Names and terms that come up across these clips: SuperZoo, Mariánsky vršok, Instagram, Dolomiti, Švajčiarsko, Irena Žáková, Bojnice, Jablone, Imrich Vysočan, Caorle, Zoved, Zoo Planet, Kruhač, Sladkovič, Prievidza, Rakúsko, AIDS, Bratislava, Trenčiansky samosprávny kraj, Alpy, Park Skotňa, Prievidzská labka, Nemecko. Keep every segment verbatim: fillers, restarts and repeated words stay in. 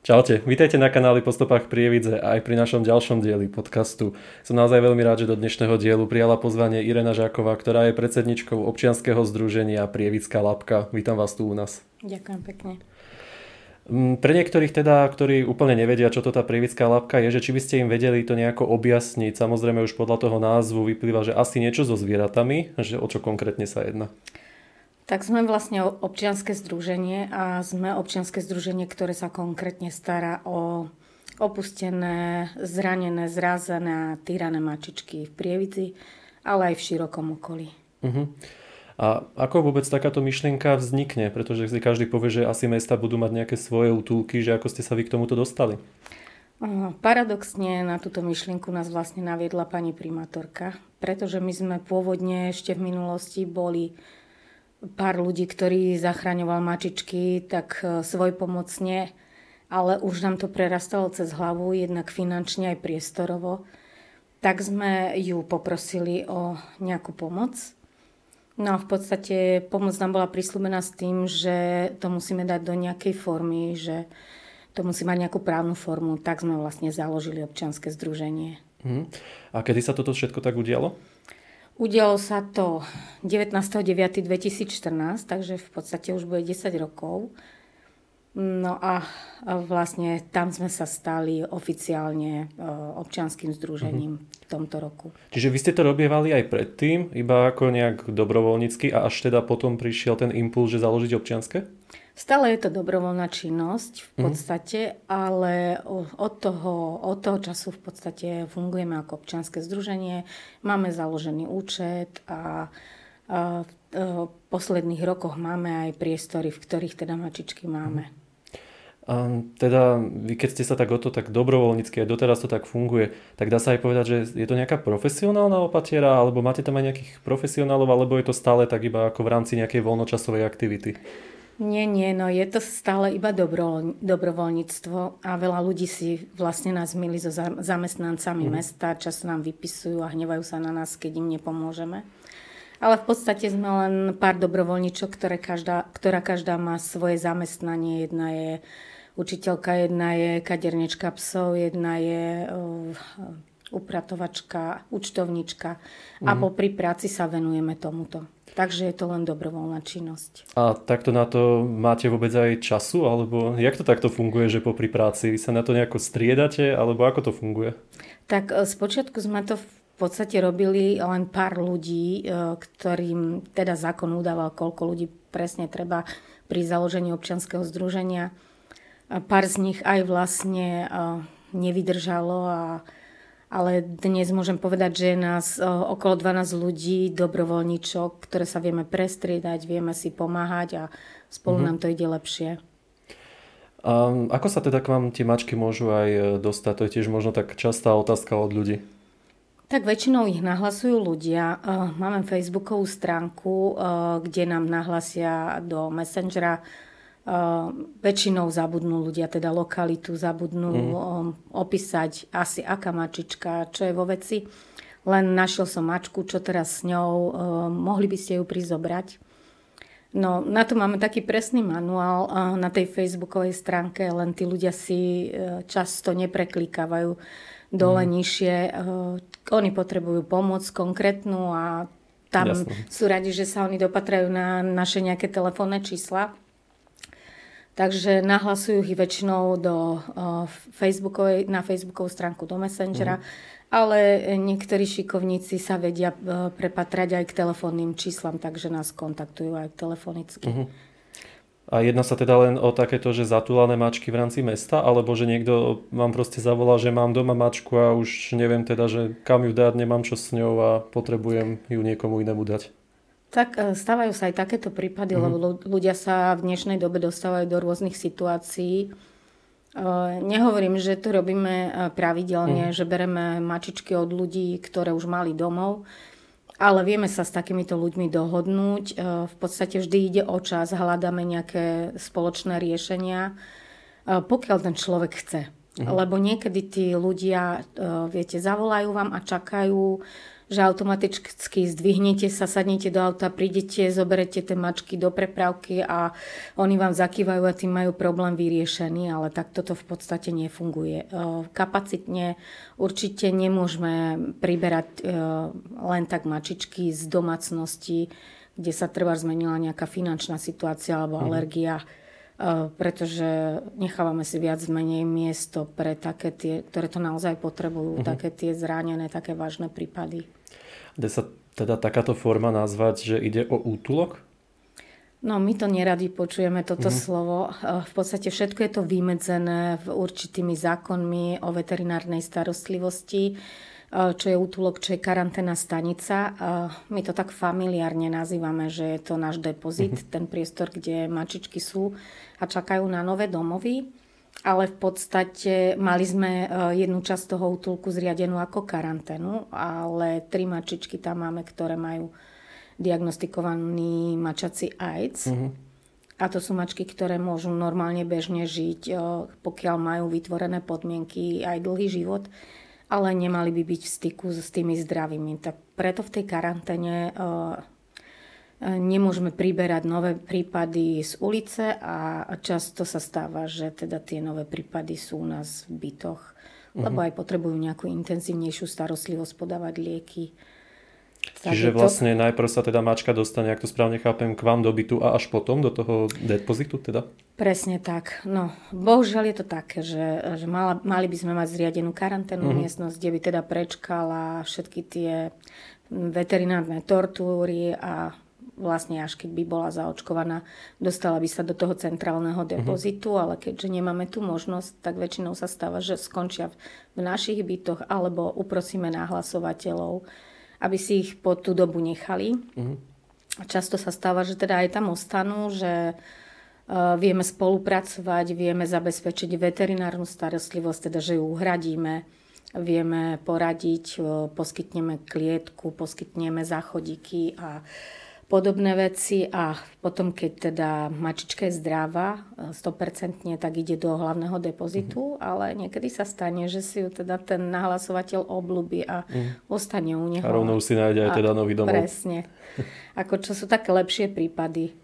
Čaute, vítajte na kanáli Po stopách Prievidze a aj pri našom ďalšom dieli podcastu. Som naozaj veľmi rád, že do dnešného dielu prijala pozvanie Irena Žáková, ktorá je predsedničkou občianskeho združenia Prievidzská labka. Vítam vás tu u nás. Ďakujem pekne. Pre niektorých teda, ktorí úplne nevedia, čo to tá Prievidzská labka je, že či by ste im vedeli to nejako objasniť. Samozrejme už podľa toho názvu vyplýva, že asi niečo so zvieratami, že o čo konkrétne sa jedná. Tak sme vlastne občianske združenie a sme občianske združenie, ktoré sa konkrétne stará o opustené, zranené, zrázené a týrané mačičky v Prievidzi, ale aj v širokom okolí. Uh-huh. A ako vôbec takáto myšlienka vznikne? Pretože si každý povie, že asi mesta budú mať nejaké svoje útulky, že ako ste sa vy k tomuto dostali? Uh, paradoxne na túto myšlienku nás vlastne naviedla pani primátorka, pretože my sme pôvodne ešte v minulosti boli pár ľudí, ktorí zachraňoval mačičky, tak svojpomocne, ale už nám to prerastalo cez hlavu, jednak finančne aj priestorovo. Tak sme ju poprosili o nejakú pomoc. No a v podstate pomoc nám bola prisľúbená s tým, že to musíme dať do nejakej formy, že to musí mať nejakú právnu formu. Tak sme vlastne založili občianske združenie. A kedy sa toto všetko tak udialo? Udialo sa to devätnásteho deviateho dvetisícštrnásť, takže v podstate už bude desať rokov. No a vlastne tam sme sa stali oficiálne občianskym združením mm-hmm. v tomto roku. Čiže vy ste to robievali aj predtým, iba ako nejak dobrovoľnícky a až teda potom prišiel ten impuls, že založiť občianske? Stále je to dobrovoľná činnosť v podstate, mm-hmm. ale od toho, od toho času v podstate fungujeme ako občianske združenie. Máme založený účet a, a, a v posledných rokoch máme aj priestory, v ktorých teda mačičky máme. A teda vy keď ste sa tak o to tak dobrovoľnícky, aj doteraz to tak funguje, tak dá sa aj povedať, že je to nejaká profesionálna opatiera, alebo máte tam aj nejakých profesionálov, alebo je to stále tak iba ako v rámci nejakej voľnočasovej aktivity? Nie, nie, no je to stále iba dobro, dobrovoľníctvo a veľa ľudí si vlastne nás milí so zamestnancami mm. mesta, čas nám vypisujú a hnevajú sa na nás, keď im nepomôžeme. Ale v podstate sme len pár dobrovoľníčok, ktoré každá, ktorá každá má svoje zamestnanie. Jedna je učiteľka, jedna je kadernička psov, jedna je uh, upratovačka, účtovnička mm. a popri práci sa venujeme tomuto. Takže je to len dobrovoľná činnosť. A takto na to máte vôbec aj času? Alebo jak to takto funguje, že popri práci sa na to nejako striedate? Alebo ako to funguje? Tak spočiatku sme to v podstate robili len pár ľudí, ktorým teda zákon udával, koľko ľudí presne treba pri založení občianskeho združenia. Pár z nich aj vlastne nevydržalo a ale dnes môžem povedať, že je nás okolo dvanásť ľudí, dobrovoľníčok, ktoré sa vieme prestriedať, vieme si pomáhať a spolu mm-hmm. nám to ide lepšie. A ako sa teda k vám tie mačky môžu aj dostať? To je tiež možno tak častá otázka od ľudí. Tak väčšinou ich nahlasujú ľudia. Máme facebookovú stránku, kde nám nahlasia do Messengera. Uh, väčšinou zabudnú ľudia, teda lokalitu zabudnú mm. um, opísať asi aká mačička, čo je vo veci. Len našiel som mačku, čo teraz s ňou, uh, mohli by ste ju prizobrať. No, na to máme taký presný manuál uh, na tej facebookovej stránke, len tí ľudia si uh, často nepreklikávajú dole mm. nižšie. Uh, oni potrebujú pomoc konkrétnu a tam Jasne. Sú radi, že sa oni dopatrajú na naše nejaké telefónne čísla. Takže nahlasujú ich väčšinou do, uh, na facebookovú stránku do Messengera, mm. ale niektorí šikovníci sa vedia uh, prepatrať aj k telefónnym číslam, takže nás kontaktujú aj telefonicky. Mm-hmm. A jedná sa teda len o takéto, že zatúlané mačky v rámci mesta, alebo že niekto vám proste zavolá, že mám doma mačku a už neviem teda, že kam ju dať, nemám čo s ňou a potrebujem ju niekomu inému dať. Tak stávajú sa aj takéto prípady, mm. lebo ľudia sa v dnešnej dobe dostávajú do rôznych situácií. Nehovorím, že to robíme pravidelne, mm. že bereme mačičky od ľudí, ktoré už mali domov, ale vieme sa s takýmito ľuďmi dohodnúť. V podstate vždy ide o čas, hľadáme nejaké spoločné riešenia, pokiaľ ten človek chce. Mhm. Lebo niekedy tí ľudia, viete, zavolajú vám a čakajú, že automaticky zdvihnete sa, sadnete do auta, prídete, zoberete tie mačky do prepravky a oni vám zakývajú a tým majú problém vyriešený, ale tak toto v podstate nefunguje. Kapacitne určite nemôžeme priberať len tak mačičky z domácnosti, kde sa treba zmenila nejaká finančná situácia alebo alergia, pretože nechávame si viac menej miesto pre také tie, ktoré to naozaj potrebujú, mhm. také tie zranené, také vážne prípady. Dá sa teda takáto forma nazvať, že ide o útulok? No, my to neradi počujeme, toto mhm. slovo. V podstate všetko je to vymedzené určitými zákonmi o veterinárnej starostlivosti, čo je útulok, čo je karanténna stanica. My to tak familiárne nazývame, že je to náš depozit, mhm. ten priestor, kde mačičky sú a čakajú na nové domovy. Ale v podstate mali sme jednu časť toho útulku zriadenú ako karanténu, ale tri mačičky tam máme, ktoré majú diagnostikovaný mačací AIDS. Uh-huh. A to sú mačky, ktoré môžu normálne bežne žiť, pokiaľ majú vytvorené podmienky aj dlhý život, ale nemali by byť v styku s tými zdravými. Tak preto v tej karanténe nemôžeme priberať nové prípady z ulice a často sa stáva, že teda tie nové prípady sú u nás v bytoch, uh-huh. lebo aj potrebujú nejakú intenzívnejšiu starostlivosť, podávať lieky. Čiže vlastne to... najprv sa teda mačka dostane, ak to správne chápem, k vám do bytu a až potom do toho depozitu teda? Presne tak. No, bohužiaľ je to také, že, že mala, mali by sme mať zriadenú karanténnu uh-huh. miestnosť, kde by teda prečkala všetky tie veterinárne tortúry a vlastne až keď by bola zaočkovaná, dostala by sa do toho centrálneho depozitu, uh-huh. ale keďže nemáme tú možnosť, tak väčšinou sa stáva, že skončia v našich bytoch alebo uprosíme náhlasovateľov, aby si ich po tú dobu nechali. Uh-huh. Často sa stáva, že teda aj tam ostanú, že uh, vieme spolupracovať, vieme zabezpečiť veterinárnu starostlivosť, teda že ju uhradíme, vieme poradiť, uh, poskytneme klietku, poskytneme záchodíky a podobné veci a potom, keď teda mačička je zdravá, sto percent tak ide do hlavného depozitu, uh-huh. ale niekedy sa stane, že si ju teda ten nahlasovateľ obľúbi a uh-huh. ostane u neho. A rovnou si nájde aj teda nový domov. Presne. Ako čo sú také lepšie prípady.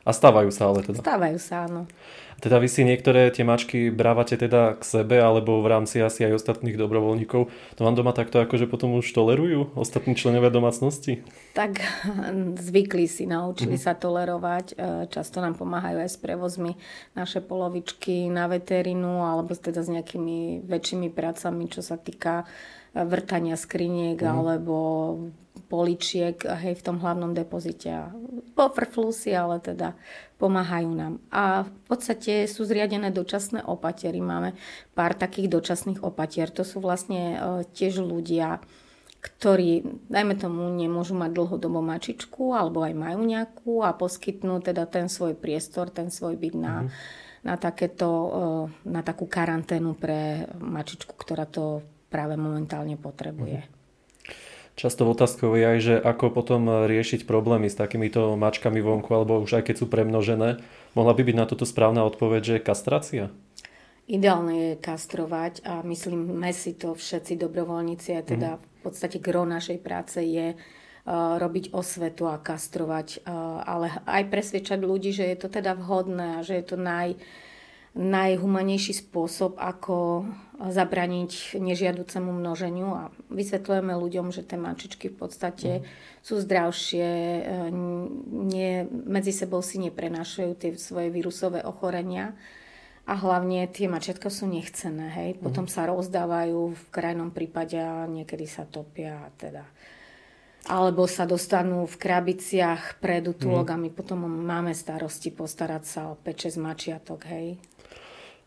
A stávajú sa ale teda. Stávajú sa, áno. Teda vy si niektoré tie mačky brávate teda k sebe alebo v rámci asi aj ostatných dobrovoľníkov. To vám doma takto akože potom už tolerujú ostatní členovia domácnosti? Tak zvykli si, naučili mm. sa tolerovať. Často nám pomáhajú aj s prevozmi naše polovičky na veterinu alebo teda s nejakými väčšími prácami, čo sa týka vrtania skriniek mm. alebo poličiek, hej, v tom hlavnom depozite. Pofrflú si, ale teda pomáhajú nám. A v podstate sú zriadené dočasné opatiery. Máme pár takých dočasných opatier. To sú vlastne tiež ľudia, ktorí, dajme tomu, nemôžu mať dlhodobo mačičku, alebo aj majú nejakú a poskytnú teda ten svoj priestor, ten svoj byt na, mm. na, takéto, na takú karanténu pre mačičku, ktorá to práve momentálne potrebuje. Mm. Často otázkou je aj, že ako potom riešiť problémy s takýmito mačkami vonku, alebo už aj keď sú premnožené. Mohla by byť na toto správna odpoveď, že kastrácia? Ideálne je kastrovať a myslíme si to všetci dobrovoľníci a teda mm. v podstate gro našej práce je uh, robiť osvetu a kastrovať, uh, ale aj presvedčať ľudí, že je to teda vhodné a že je to naj... najhumanejší spôsob, ako zabrániť nežiaducemu množeniu a vysvetľujeme ľuďom, že tie mačičky v podstate mm. sú zdravšie, nie, medzi sebou si neprenášajú tie svoje vírusové ochorenia a hlavne tie mačiatka sú nechcené, hej, mm. potom sa rozdávajú v krajnom prípade a niekedy sa topia teda. Alebo sa dostanú v krabiciach pred útulok mm. a my potom máme starosti postarať sa o päť šesť mačiatok, hej.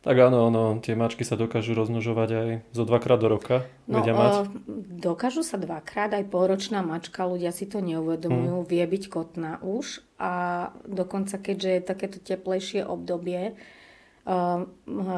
Tak áno, no, tie mačky sa dokážu rozmnožovať aj zo dvakrát do roka. No, mať. Dokážu sa dvakrát, aj polročná mačka, ľudia si to neuvedomujú, mm. vie byť kotná už a dokonca keďže je takéto teplejšie obdobie,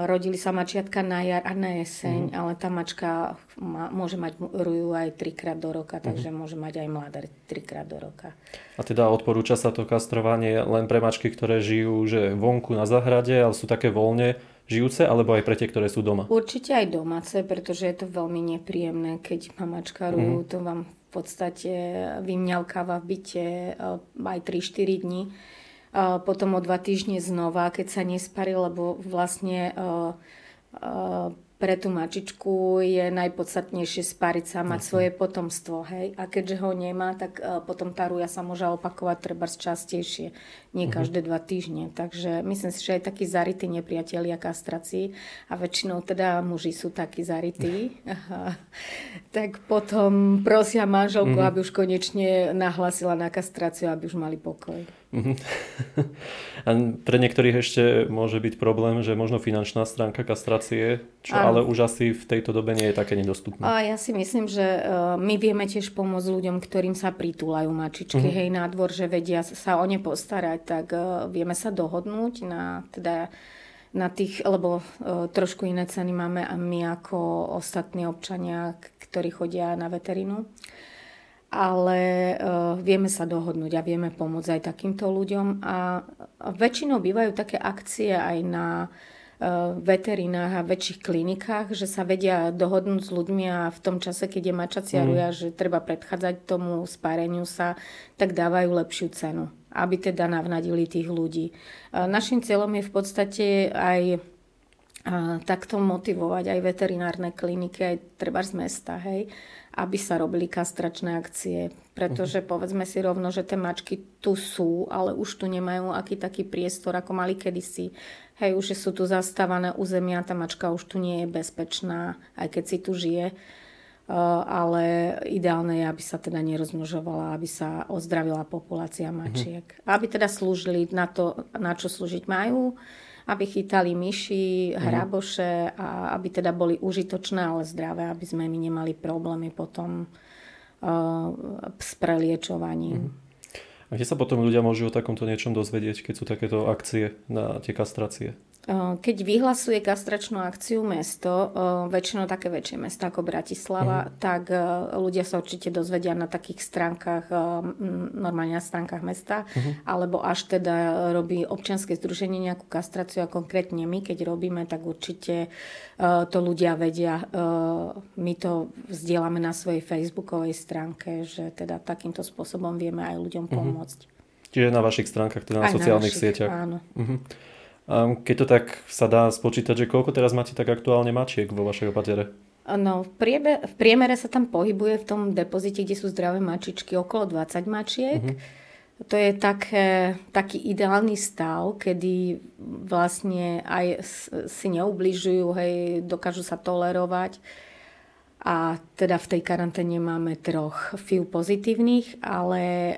rodili sa mačiatka na jar a na jeseň, mm. ale tá mačka má, môže mať ruju aj trikrát do roka, takže mm. môže mať aj mladá trikrát do roka. A teda odporúča sa to kastrovanie len pre mačky, ktoré žijú že vonku na záhrade, ale sú také voľne žijúce, alebo aj pre tie, ktoré sú doma? Určite aj domáce, pretože je to veľmi nepríjemné, keď má mačka ruju, mm. to vám v podstate vymňalkáva v byte aj tri štyri dní. Potom o dva týždne znova, keď sa nesparí, lebo vlastne pre tú mačičku je najpodstatnejšie spariť sa, mať svoje potomstvo. Hej? A keďže ho nemá, tak potom tá ruja sa môže opakovať treba častejšie. Nie každé dva týždne. Takže myslím si, že aj takí zarytí nepriatelia kastrácii a väčšinou teda muži sú takí zarytí. Tak potom prosia manželku, aby už konečne nahlasila na kastráciu, aby už mali pokoj. A pre niektorých ešte môže byť problém, že možno finančná stránka kastrácie, čo ale už asi v tejto dobe nie je také nedostupné. A ja si myslím, že my vieme tiež pomôcť ľuďom, ktorým sa pritúľajú mačičky, mm-hmm. hej, na dvor, že vedia sa o ne postarať, tak vieme sa dohodnúť na, teda, na tých, lebo trošku iné ceny máme a my ako ostatní občania, ktorí chodia na veterinu. Ale e, vieme sa dohodnúť a vieme pomôcť aj takýmto ľuďom. A, a väčšinou bývajú také akcie aj na e, veterinách a väčších klinikách, že sa vedia dohodnúť s ľuďmi a v tom čase, keď je mačacia mm. ruja, že treba predchádzať tomu spáreniu sa, tak dávajú lepšiu cenu, aby teda navnadili tých ľudí. E, našim cieľom je v podstate aj a, takto motivovať aj veterinárne kliniky, aj treba z mesta, hej, aby sa robili kastračné akcie. Pretože uh-huh. povedzme si rovno, že tie mačky tu sú, ale už tu nemajú aký taký priestor, ako mali kedysi. Hej, už sú tu zastávané územia, tá mačka už tu nie je bezpečná, aj keď si tu žije. Uh, ale ideálne je, aby sa teda nerozmnožovala, aby sa ozdravila populácia mačiek. Uh-huh. Aby teda slúžili na to, na čo slúžiť majú, aby chytali myši, hraboše a aby teda boli užitočné, ale zdravé, aby sme my nemali problémy potom uh, s preliečovaním. A kde sa potom ľudia môžu o takomto niečom dozvedieť, keď sú takéto akcie na tie kastrácie? Keď vyhlasuje kastračnú akciu mesto, väčšinou také väčšie mesta ako Bratislava, mm. tak ľudia sa určite dozvedia na takých stránkach, normálne na stránkach mesta, mm. alebo až teda robí občianske združenie nejakú kastraciu a konkrétne my, keď robíme, tak určite to ľudia vedia. My to vzdielame na svojej facebookovej stránke, že teda takýmto spôsobom vieme aj ľuďom pomôcť. Mm. Čiže na vašich stránkach, teda na aj sociálnych na vašich, sieťach. Áno. Mm. Keď to tak sa dá spočítať, že koľko teraz máte tak aktuálne mačiek vo vašej opatere? No, v, priebe, v priemere sa tam pohybuje v tom depozite, kde sú zdravé mačičky, okolo dvadsať mačiek. Uh-huh. To je tak, taký ideálny stav, kedy vlastne aj si neubližujú, hej, dokážu sa tolerovať. A teda v tej karanténe máme troch ef í ú pozitívnych, ale...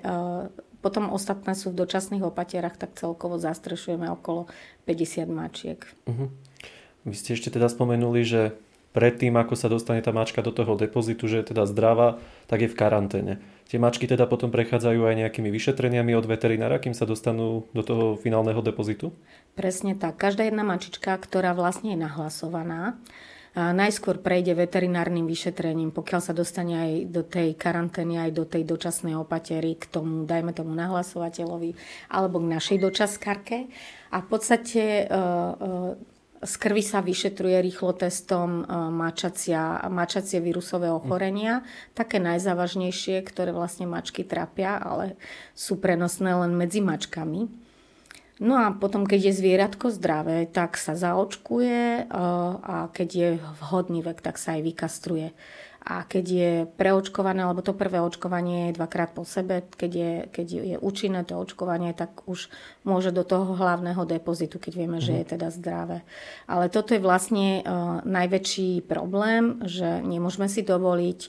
Potom ostatné sú v dočasných opatierach, tak celkovo zastrešujeme okolo päťdesiat mačiek. Uh-huh. Vy ste ešte teda spomenuli, že predtým, ako sa dostane tá mačka do toho depozitu, že je teda zdravá, tak je v karanténe. Tie mačky teda potom prechádzajú aj nejakými vyšetreniami od veterinára, kým sa dostanú do toho finálneho depozitu? Presne tak. Každá jedna mačička, ktorá vlastne je nahlasovaná, a najskôr prejde veterinárnym vyšetrením, pokiaľ sa dostane aj do tej karantény, aj do tej dočasnej opatery k tomu, dajme tomu nahlasovateľovi alebo k našej dočaskarke. A v podstate e, e, z krvi sa vyšetruje rýchlo testom mačacia, mačacie vírusové ochorenia, také najzávažnejšie, ktoré vlastne mačky trápia, ale sú prenosné len medzi mačkami. No a potom, keď je zvieratko zdravé, tak sa zaočkuje a keď je vhodný vek, tak sa aj vykastruje. A keď je preočkované, alebo to prvé očkovanie je dvakrát po sebe, keď je, keď je účinné to očkovanie, tak už môže do toho hlavného depozitu, keď vieme, že je teda zdravé. Ale toto je vlastne najväčší problém, že nemôžeme si dovoliť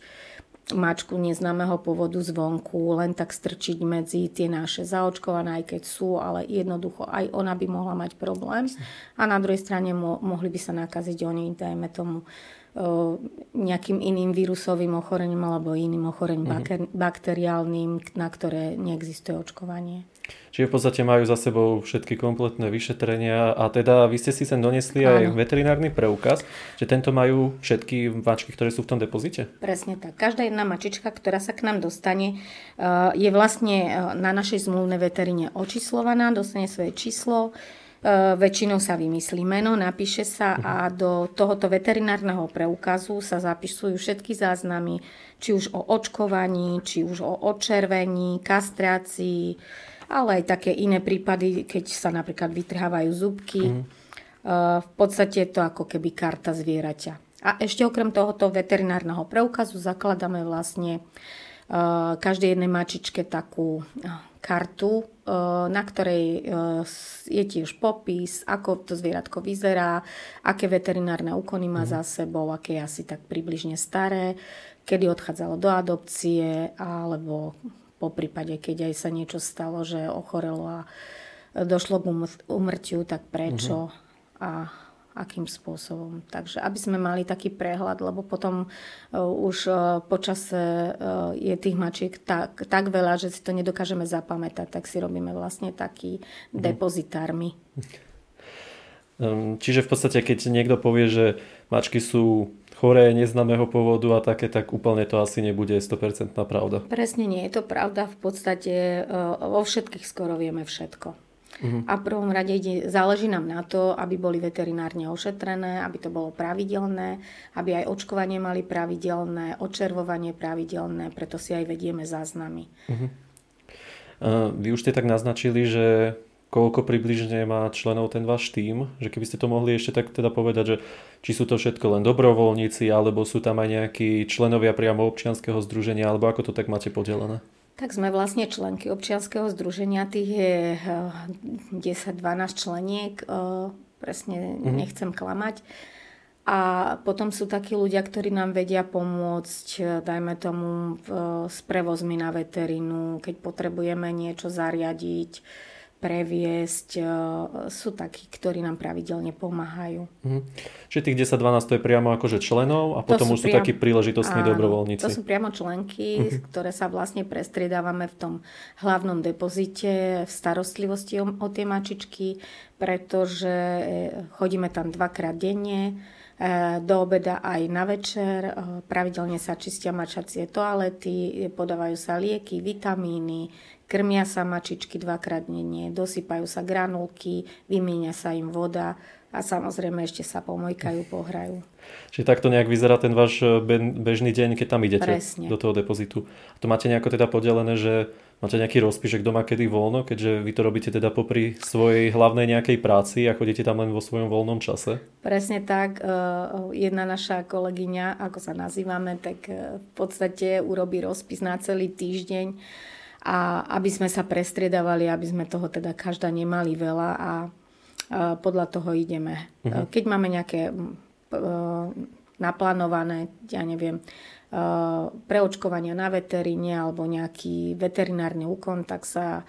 mačku neznámeho pôvodu zvonku len tak strčiť medzi tie naše zaočkované, aj keď sú, ale jednoducho aj ona by mohla mať problém. A na druhej strane mo- mohli by sa nakaziť oni, dajme tomu, uh, nejakým iným vírusovým ochorením alebo iným ochorením mm-hmm. bakteriálnym, na ktoré neexistuje očkovanie. Čiže v podstate majú za sebou všetky kompletné vyšetrenia a teda vy ste si sem donesli aj veterinárny preukaz, že tento majú všetky mačky, ktoré sú v tom depozite? Presne tak. Každá jedna mačička, ktorá sa k nám dostane, je vlastne na našej zmluvnej veterine očíslovaná, dostane svoje číslo. Väčšinou sa vymyslí meno, napíše sa a do tohoto veterinárneho preukazu sa zapisujú všetky záznamy, či už o očkovaní, či už o odčervení, kastrácii, ale aj také iné prípady, keď sa napríklad vytrhávajú zúbky. Mm. V podstate je to ako keby karta zvieraťa. A ešte okrem tohoto veterinárneho preukazu zakladáme vlastne každej jednej mačičke takú kartu, na ktorej je tiež popis, ako to zvieratko vyzerá, aké veterinárne úkony má za sebou, aké je asi tak približne staré, kedy odchádzalo do adopcie, alebo po prípade, keď aj sa niečo stalo, že ochorelo a došlo k úmrtiu, tak prečo a akým spôsobom. Takže aby sme mali taký prehľad, lebo potom už počase je tých mačiek tak, tak veľa, že si to nedokážeme zapamätať, tak si robíme vlastne taký mm. depozitármi. Čiže v podstate, keď niekto povie, že mačky sú choré, neznámeho pôvodu a také, tak úplne to asi nebude sto percent pravda. Presne nie je to pravda. V podstate vo všetkých skoro vieme všetko. A v prvom rade ide, záleží nám na to, aby boli veterinárne ošetrené, aby to bolo pravidelné, aby aj očkovanie mali pravidelné, odčervovanie pravidelné, preto si aj vedieme záznamy. Uh-huh. Uh, vy už ste tak naznačili, že koľko približne má členov ten váš tím, že keby ste to mohli ešte tak teda povedať, že či sú to všetko len dobrovoľníci, alebo sú tam aj nejakí členovia priamo občianskeho združenia, alebo ako to tak máte podelené? Tak sme vlastne členky občianskeho združenia, tých je desať dvanásť členiek, presne nechcem klamať. A potom sú takí ľudia, ktorí nám vedia pomôcť, dajme tomu s prevozmi na veterinu, keď potrebujeme niečo zariadiť, previesť. Sú takí, ktorí nám pravidelne pomáhajú. Mhm. Čiže tých desať dvanásť to je priamo akože členov a to potom sú už priam... sú takí príležitostní áno, dobrovoľníci. To sú priamo členky, mhm. ktoré sa vlastne prestriedávame v tom hlavnom depozite, v starostlivosti o, o tie mačičky, pretože chodíme tam dvakrát denne, do obeda aj na večer. Pravidelne sa čistia mačacie toalety, podávajú sa lieky, vitamíny, krmia sa mačičky dvakrát denne, dosypajú sa granulky, vymieňa sa im voda a samozrejme ešte sa pomojkajú, pohrajú. Čiže takto nejak vyzerá ten váš bežný deň, keď tam idete Presne. do toho depozitu. A to máte nejako teda podelené, že máte nejaký rozpis, že kto má kedy voľno, keďže vy to robíte teda popri svojej hlavnej nejakej práci a chodíte tam len vo svojom voľnom čase? Presne tak. Jedna naša kolegyňa, ako sa nazývame, tak v podstate urobí rozpis na celý týždeň, a aby sme sa prestriedávali, aby sme toho teda každá nemali veľa a podľa toho ideme. Uh-huh. Keď máme nejaké naplánované, ja neviem, preočkovania na veteríne alebo nejaký veterinárny úkon, tak sa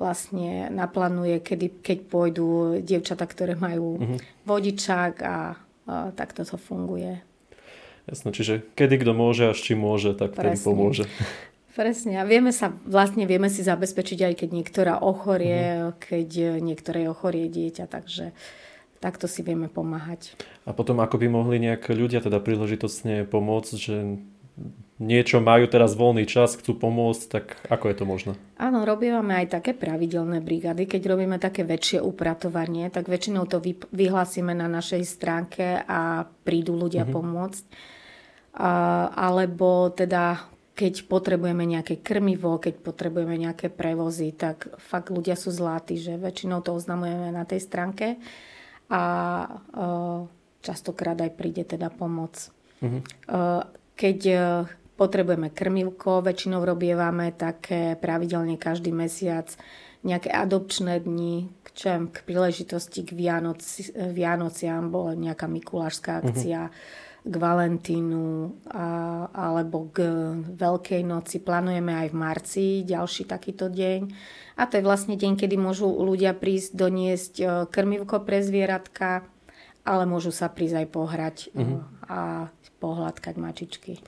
vlastne naplánuje, kedy, keď pôjdu dievčatá, ktoré majú uh-huh. vodičák a, a takto to funguje. Jasno, čiže kedy kto môže a s čím môže, tak ten pomôže. Presne. A vieme sa, vlastne vieme si zabezpečiť, aj keď niektorá ochorie, uh-huh. keď niektoré ochorie dieťa, takže takto si vieme pomáhať. A potom ako by mohli nejak ľudia teda príležitostne pomôcť, že niečo majú teraz voľný čas, chcú pomôcť, tak ako je to možné? Áno, robíme aj také pravidelné brigády. Keď robíme také väčšie upratovanie, tak väčšinou to vy, vyhlásime na našej stránke a prídu ľudia mm-hmm. pomôcť. A, alebo teda keď potrebujeme nejaké krmivo, keď potrebujeme nejaké prevozy, tak fakt ľudia sú zlatí, že väčšinou to oznamujeme na tej stránke. A častokrát aj príde teda pomoc. Mm-hmm. Keď potrebujeme krmivko, väčšinou robievame také pravidelne každý mesiac nejaké adopčné dni, čo k príležitosti k Vianoc, Vianociam, bola nejaká mikulášská akcia, mm-hmm. k Valentínu a, alebo k Veľkej noci. Plánujeme aj v marci ďalší takýto deň. A to je vlastne deň, kedy môžu ľudia prísť doniesť krmivko pre zvieratka, ale môžu sa prísť aj pohrať mm-hmm. a pohľadkať mačičky.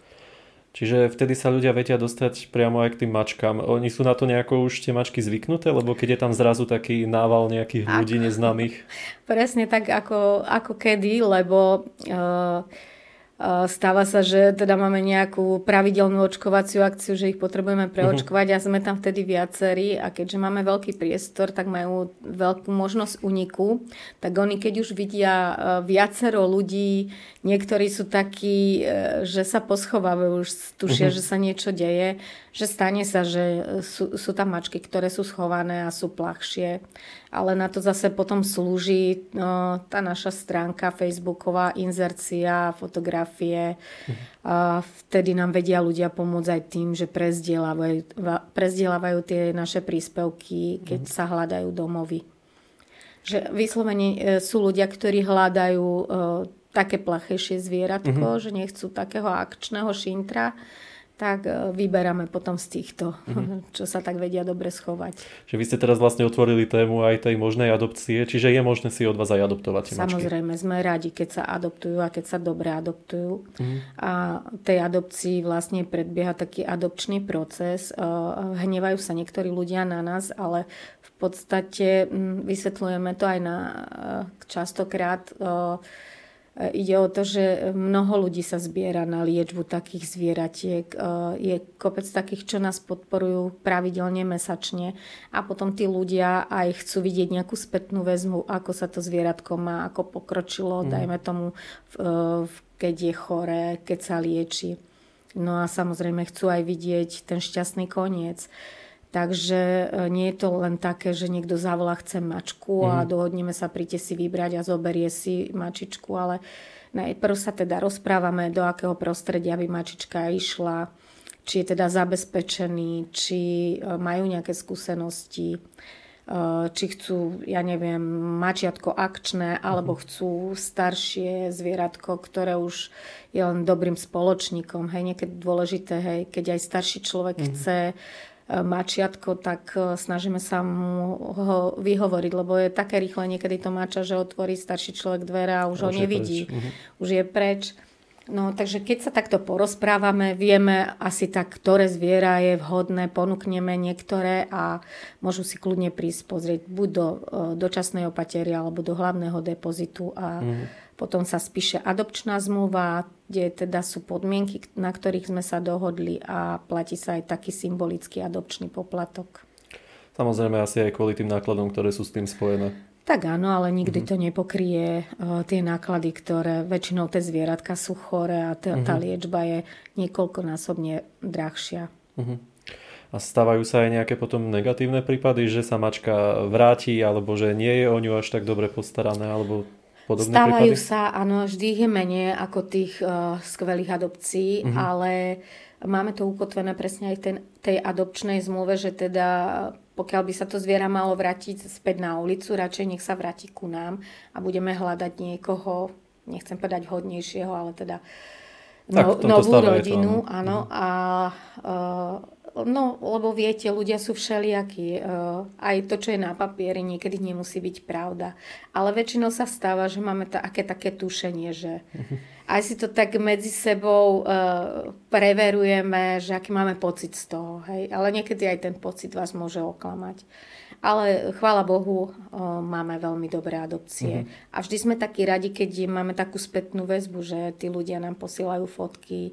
Čiže vtedy sa ľudia vedia dostať priamo aj k tým mačkám. Oni sú na to nejako už tie mačky zvyknuté, lebo keď je tam zrazu taký nával nejakých ako, ľudí neznámych. Presne tak ako, ako kedy, lebo uh, uh, stáva sa, že teda máme nejakú pravidelnú očkovaciu akciu, že ich potrebujeme preočkovať uh-huh. a sme tam vtedy viacerí a keďže máme veľký priestor, tak majú veľkú možnosť úniku. Tak oni keď už vidia uh, viacero ľudí, niektorí sú takí, že sa poschovávajú, už tušia, uh-huh. že sa niečo deje, že stane sa, že sú, sú tam mačky, ktoré sú schované a sú plachšie. Ale na to zase potom slúži no, tá naša stránka facebooková, inzercia, fotografie. Uh-huh. A vtedy nám vedia ľudia pomôcť aj tým, že prezdieľavajú, prezdieľavajú tie naše príspevky, keď uh-huh. sa hľadajú domovy. Že vyslovene sú ľudia, ktorí hľadajú také plachejšie zvieratko, uh-huh. že nechcú takého akčného šintra, tak vyberáme potom z týchto, uh-huh. čo sa tak vedia dobre schovať. Že vy ste teraz vlastne otvorili tému aj tej možnej adopcie, čiže je možné si od vás aj adoptovať tie mačky? Samozrejme, sme radi, keď sa adoptujú a keď sa dobre adoptujú. Uh-huh. A tej adopcii vlastne predbieha taký adopčný proces. Hnevajú sa niektorí ľudia na nás, ale v podstate vysvetľujeme to aj na častokrát. Ide o to, že mnoho ľudí sa zbiera na liečbu takých zvieratiek. Je kopec takých, čo nás podporujú pravidelne mesačne. A potom tí ľudia aj chcú vidieť nejakú spätnú väzbu, ako sa to zvieratko má, ako pokročilo, mm. dajme tomu, keď je choré, keď sa lieči. No a samozrejme chcú aj vidieť ten šťastný koniec. Takže nie je to len také, že niekto zavolá, chce mačku a dohodneme sa, príďte si vybrať a zoberie si mačičku, ale najprv sa teda rozprávame, do akého prostredia by mačička išla, či je teda zabezpečený, či majú nejaké skúsenosti, či chcú, ja neviem, mačiatko akčné, alebo chcú staršie zvieratko, ktoré už je len dobrým spoločníkom. Hej, niekedy dôležité, hej, keď aj starší človek mm. chce mačiatko, tak snažíme sa mu ho vyhovoriť, lebo je také rýchle niekedy to mača, že otvorí starší človek dvere a už, už ho nevidí. Je už je preč. No, takže keď sa takto porozprávame, vieme asi tak, ktoré zviera je vhodné, ponúkneme niektoré a môžu si kľudne prísť pozrieť buď do dočasnej opatery alebo do hlavného depozitu a mm. potom sa spíše adopčná zmluva, kde teda sú podmienky, na ktorých sme sa dohodli a platí sa aj taký symbolický adopčný poplatok. Samozrejme asi aj kvôli tým nákladom, ktoré sú s tým spojené. Tak áno, ale nikdy mm-hmm. to nepokrie uh, tie náklady, ktoré väčšinou tie zvieratka sú choré a t- mm-hmm. tá liečba je niekoľkonásobne drahšia. Mm-hmm. A stávajú sa aj nejaké potom negatívne prípady, že sa mačka vráti alebo že nie je o ňu až tak dobre postarané alebo podobné stávajú prípady? Stávajú sa, áno, vždy je menej ako tých uh, skvelých adopcií, mm-hmm. ale máme to ukotvené presne aj ten, tej adopčnej zmluve, že teda pokiaľ by sa to zviera malo vrátiť späť na ulicu, radšej nech sa vráti ku nám a budeme hľadať niekoho, nechcem povedať hodnejšieho, ale teda no, novú rodinu. Áno, a, uh, no, lebo viete, ľudia sú všelijakí. Uh, aj to, čo je na papieri, niekedy nemusí byť pravda. Ale väčšinou sa stáva, že máme ta, aké také tušenie, že... Uh-huh. Aj si to tak medzi sebou e, preverujeme, že aký máme pocit z toho. Hej? Ale niekedy aj ten pocit vás môže oklamať. Ale chvála Bohu, e, máme veľmi dobré adopcie. Mm-hmm. A vždy sme takí radi, keď máme takú spätnú väzbu, že tí ľudia nám posielajú fotky.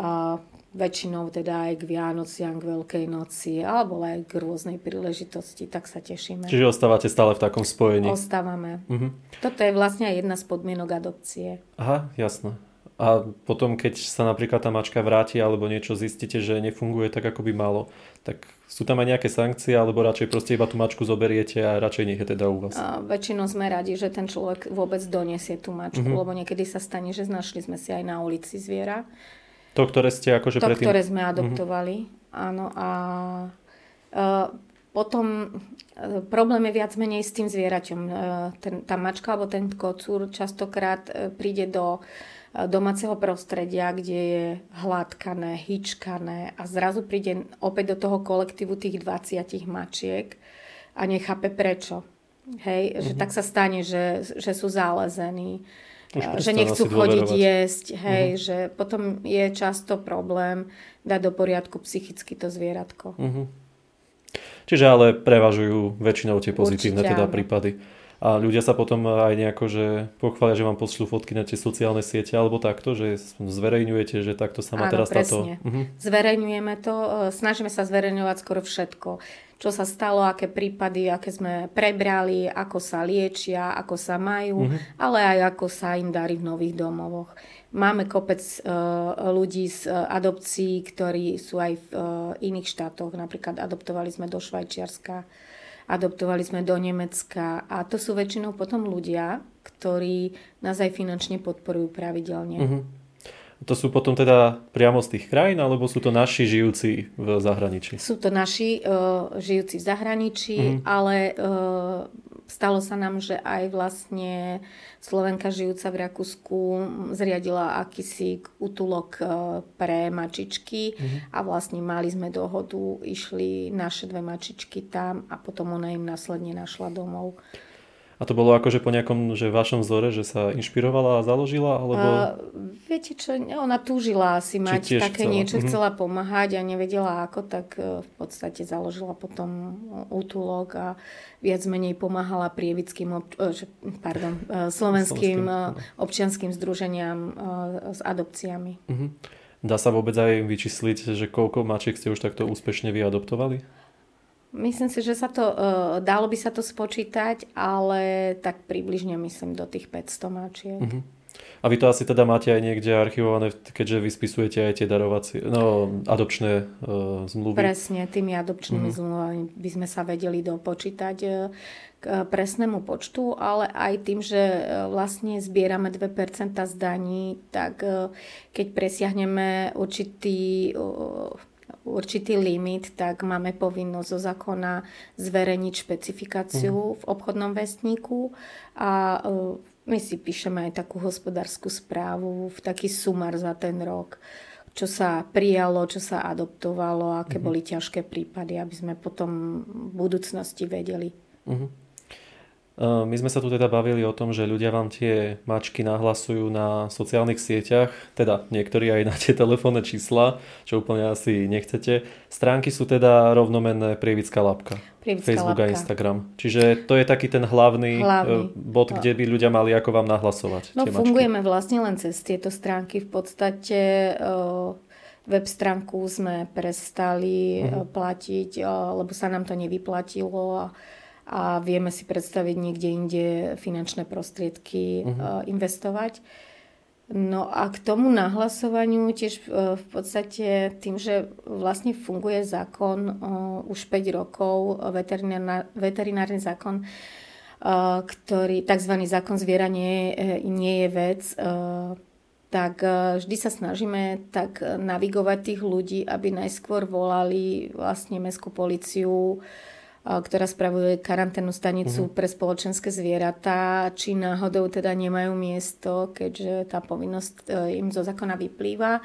A väčšinou teda aj k Vianociam, k Veľkej noci alebo aj k rôznej príležitosti, tak sa tešíme. Čiže ostávate stále v takom spojení? Ostávame. Uh-huh. Toto je vlastne jedna z podmienok adopcie. Aha, jasné. A potom, keď sa napríklad tá mačka vráti alebo niečo zistíte, že nefunguje tak, ako by malo, tak sú tam aj nejaké sankcie alebo radšej proste iba tú mačku zoberiete a radšej nech je teda u vás? A väčšinou sme radi, že ten človek vôbec donesie tú mačku, uh-huh. lebo niekedy sa stane, že našli sme si aj na ulici zviera. To, ktoré ste akože to, predtým... ktoré sme adoptovali, mm-hmm. áno. A e, potom e, problém je viac menej s tým zvieraťom. E, ten, tá mačka alebo ten kocúr častokrát e, príde do e, domáceho prostredia, kde je hladkané, hyčkané a zrazu príde opäť do toho kolektívu tých dvadsať mačiek a nechápe prečo. Hej, mm-hmm. že tak sa stane, že, že sú zálezení. že nechcú chodiť jesť, hej, uh-huh. že potom je často problém dať do poriadku psychicky to zvieratko. Uh-huh. Čiže ale prevažujú väčšinou tie pozitívne Určite, teda áno. prípady. A ľudia sa potom aj nejako, že pochvália, že vám pošľú fotky na tie sociálne siete alebo takto, že zverejňujete, že takto sa má áno, teraz presne. táto... Uh-huh. Zverejňujeme to, snažíme sa zverejňovať skoro všetko. Čo sa stalo, aké prípady, aké sme prebrali, ako sa liečia, ako sa majú, mm-hmm. ale aj ako sa im darí v nových domovoch. Máme kopec e, ľudí z adopcií, ktorí sú aj v e, iných štátoch. Napríklad adoptovali sme do Švajčiarska, adoptovali sme do Nemecka. A to sú väčšinou potom ľudia, ktorí nás aj finančne podporujú pravidelne. Mm-hmm. To sú potom teda priamo z tých krajín, alebo sú to naši žijúci v zahraničí? Sú to naši uh, žijúci v zahraničí, mm-hmm. ale uh, stalo sa nám, že aj vlastne Slovenka žijúca v Rakúsku zriadila akýsi útulok uh, pre mačičky mm-hmm. a vlastne mali sme dohodu, išli naše dve mačičky tam a potom ona im následne našla domov. A to bolo akože po nejakom že vašom vzore, že sa inšpirovala a založila? Alebo... Uh, viete čo, ona túžila asi mať také chcela. niečo, mm-hmm. chcela pomáhať a nevedela ako, tak v podstate založila potom útulok a viac menej pomáhala prievidzským, ob... pardon, slovenským občianskym združeniam s adopciami. Mm-hmm. Dá sa vôbec aj vyčísliť, že koľko mačiek ste už takto úspešne vyadoptovali? Myslím si, že sa to, dalo by sa to spočítať, ale tak približne myslím do tých päťsto mačiek. Uh-huh. A vy to asi teda máte aj niekde archivované, keďže vy spisujete aj tie darovacie, no adopčné uh, zmluvy. Presne, tými adopčnými uh-huh. zmluvami by sme sa vedeli dopočítať k presnému počtu, ale aj tým, že vlastne zbierame dve percentá z daní, tak keď presiahneme určitý... Uh, určitý limit, tak máme povinnosť zo zákona zverejniť špecifikáciu mm. v obchodnom vestníku a my si píšeme aj takú hospodárskú správu, taký sumár za ten rok, čo sa prijalo, čo sa adoptovalo, aké mm. boli ťažké prípady, aby sme potom v budúcnosti vedeli. Mm. My sme sa tu teda bavili o tom, že ľudia vám tie mačky nahlasujú na sociálnych sieťach, teda niektorí aj na tie telefónne čísla, čo úplne asi nechcete. Stránky sú teda rovnomenné Prievidzská labka, Prievidzská Facebook labka. A Instagram. Čiže to je taký ten hlavný, hlavný. bod, kde by ľudia mali ako vám nahlasovať. No tie fungujeme mačky. Vlastne len cez tieto stránky. V podstate web stránku sme prestali mhm. platiť, lebo sa nám to nevyplatilo a a vieme si predstaviť niekde inde finančné prostriedky uh-huh. investovať. No a k tomu nahlasovaniu tiež v podstate tým, že vlastne funguje zákon už päť rokov, veterinárny, veterinárny zákon, ktorý, tzv. Zákon zviera nie, nie je vec, tak vždy sa snažíme tak navigovať tých ľudí, aby najskôr volali vlastne mestskú políciu, ktorá spravuje karanténnu stanicu mm-hmm. pre spoločenské zvieratá, či náhodou teda nemajú miesto, keďže tá povinnosť im zo zákona vyplýva.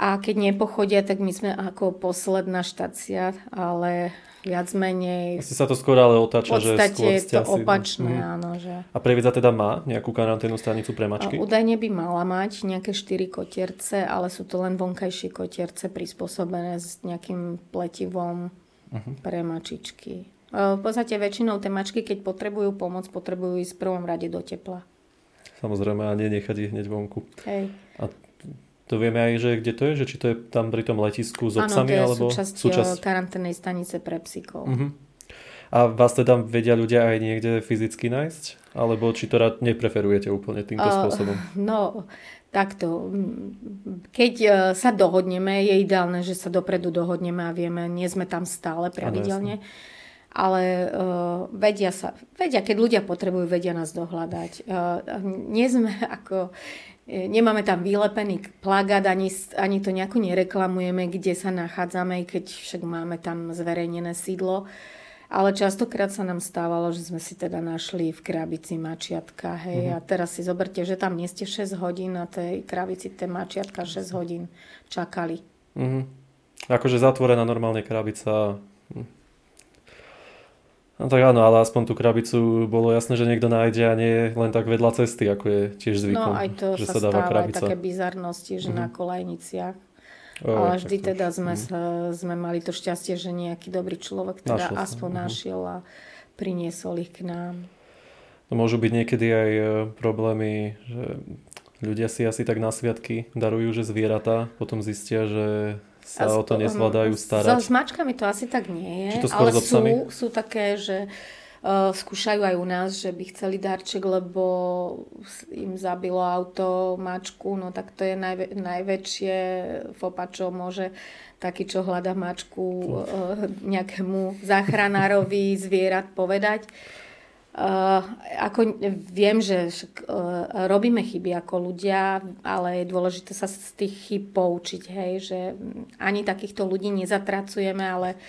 A keď nepochodia, tak my sme ako posledná štácia, ale viac menej... Asi sa to skôr ale otáča, že skôr ste asi... V podstate je to opačné, mm. áno. Že... A Prievidza teda má nejakú karanténnu stanicu pre mačky? Údajne by mala mať nejaké štyri kotierce, ale sú to len vonkajšie kotierce prispôsobené s nejakým pletivom Uh-huh. pre mačičky. V podstate väčšinou tie mačky, keď potrebujú pomoc, potrebujú ísť v prvom rade do tepla. Samozrejme, a nenechať ich hneď vonku. Hej. A to vieme aj, že kde to je? Že či to je tam pri tom letisku s so psami? Áno, to je alebo... súčasť, súčasť karanténnej stanice pre psíkov. Uh-huh. A vás teda vedia ľudia aj niekde fyzicky nájsť? Alebo či to rád nepreferujete úplne týmto uh, spôsobom? No... Takto, keď sa dohodneme, je ideálne, že sa dopredu dohodneme a vieme, nie sme tam stále pravidelne, ale uh, vedia sa, vedia, keď ľudia potrebujú, vedia nás dohľadať. Uh, nie sme ako, nemáme tam vylepený plagát, ani, ani to nejako nereklamujeme, kde sa nachádzame, keď však máme tam zverejnené sídlo. Ale častokrát sa nám stávalo, že sme si teda našli v krabici mačiatka. Hej, mm-hmm. a teraz si zoberte, že tam nie ste šesť hodín a tej krabici tie mačiatka šesť hodín čakali. Mm-hmm. Akože zatvorená normálne krabica... No tak áno, ale aspoň tú krabicu bolo jasné, že niekto nájde a nie len tak vedľa cesty, ako je tiež zvykom. No aj to že sa stáva krabica. Také bizarnosti, že mm-hmm. na kolajniciach. O, ale vždy tak, teda sme, mm-hmm. sme mali to šťastie, že nejaký dobrý človek teda našiel aspoň sa. našiel a priniesol ich k nám. No, môžu byť niekedy aj problémy, že ľudia si asi tak na sviatky darujú, že zvieratá, potom zistia, že sa o to nezvládajú starať. S mačkami to asi tak nie je, ale sú, sú také, že uh, skúšajú aj u nás, že by chceli darček, lebo im zabilo auto mačku, no tak to je najvä, najväčšie fopa, čo môže taký, čo hľadá mačku uh, nejakému záchranárovi zvierat povedať. Uh, ako viem, že uh, robíme chyby ako ľudia, ale je dôležité sa z tých chyb poučiť, hej, že ani takýchto ľudí nezatracujeme, ale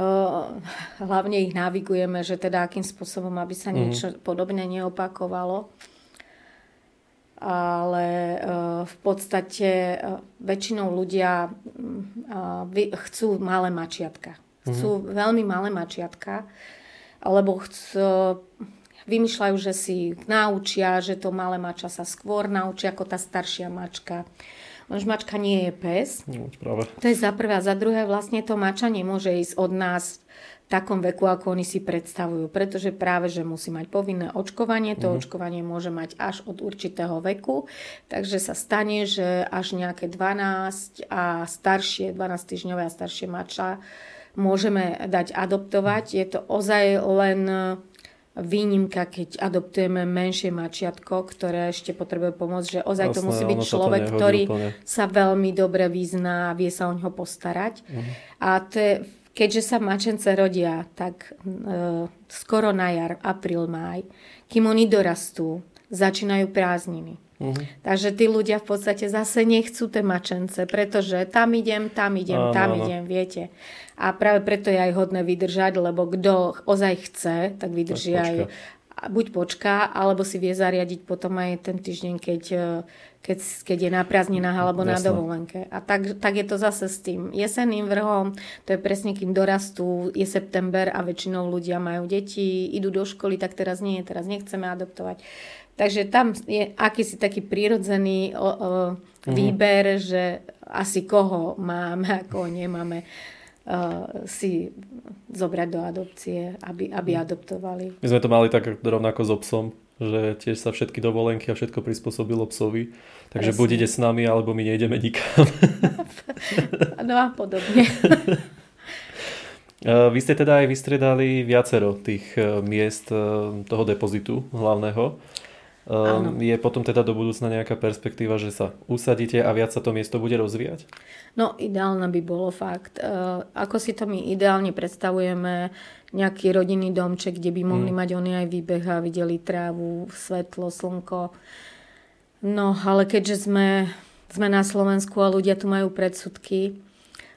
uh, hlavne ich navigujeme, že teda akým spôsobom, aby sa mm. niečo podobné neopakovalo. Ale uh, v podstate uh, väčšinou ľudia uh, chcú malé mačiatka. Chcú mm. veľmi malé mačiatka. Alebo chcú, vymýšľajú, že si naučia, že to malé mača sa skôr naučia ako tá staršia mačka. Lenže mačka nie je pes. No, práve. To je za prvé. A za druhé, vlastne to mača nemôže ísť od nás v takom veku, ako oni si predstavujú. Pretože práve, že musí mať povinné očkovanie. To mm-hmm. očkovanie môže mať až od určitého veku. Takže sa stane, že až nejaké dvanásť a staršie, dvanásť týždňové a staršie mača môžeme dať adoptovať. Je to ozaj len výnimka, keď adoptujeme menšie mačiatko, ktoré ešte potrebuje pomoc, že ozaj Jasné, to musí byť človek, ktorý úplne. sa veľmi dobre vyzná a vie sa o ňoho postarať. Uh-huh. A to je, keďže sa mačence rodia, tak e, skoro na jar, apríl, máj, kým oni dorastú, začínajú prázdniny. Uh-huh. Takže tí ľudia v podstate zase nechcú tie mačence, pretože tam idem, tam idem, áno, tam áno. idem, viete. A práve preto je aj hodné vydržať, lebo kto ozaj chce, tak vydrží aj, buď počká, alebo si vie zariadiť potom aj ten týždeň, keď, keď, keď je na prázdninách alebo Jasne. na dovolenke. A tak, tak je to zase s tým jesenným vrhom, to je presne kým dorastú, je september a väčšinou ľudia majú deti, idú do školy, tak teraz nie, teraz nechceme adoptovať. Takže tam je akýsi taký prírodzený o, o, výber, mm-hmm. že asi koho máme a koho nemáme uh, si zobrať do adopcie, aby, aby adoptovali. My sme to mali tak rovnako so psom, že tiež sa všetky dovolenky a všetko prispôsobilo psovi. Takže Presne. buď ide s nami, alebo my nejdeme nikam. No a podobne. Vy ste teda aj vystriedali viacero tých miest toho depozitu hlavného. Áno. Je potom teda do budúcna nejaká perspektíva, že sa usadíte a viac sa to miesto bude rozvíjať? No ideálne by bolo fakt. Ako si to my ideálne predstavujeme, nejaký rodinný domček, kde by mohli hmm. mať oni aj výbeh a videli trávu, svetlo, slnko. No ale keďže sme, sme na Slovensku a ľudia tu majú predsudky,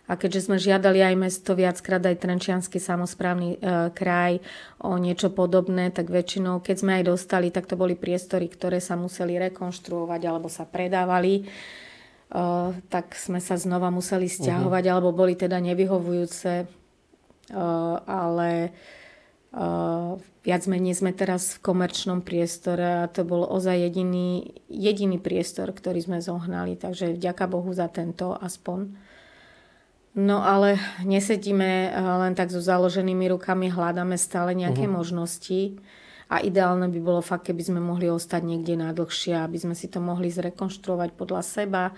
a keďže sme žiadali aj mesto viackrát, aj Trenčiansky samosprávny e, kraj o niečo podobné, tak väčšinou, keď sme aj dostali, tak to boli priestory, ktoré sa museli rekonštruovať alebo sa predávali. E, tak sme sa znova museli stiahovať, uh-huh. alebo boli teda nevyhovujúce. E, ale e, viac menej sme teraz v komerčnom priestore a to bol ozaj jediný, jediný priestor, ktorý sme zohnali. Takže vďaka Bohu za tento aspoň. No ale nesedíme len tak so založenými rukami, hľadáme stále nejaké uh-huh. možnosti a ideálne by bolo fakt, keby sme mohli ostať niekde nadlhšie, aby sme si to mohli zrekonštruovať podľa seba.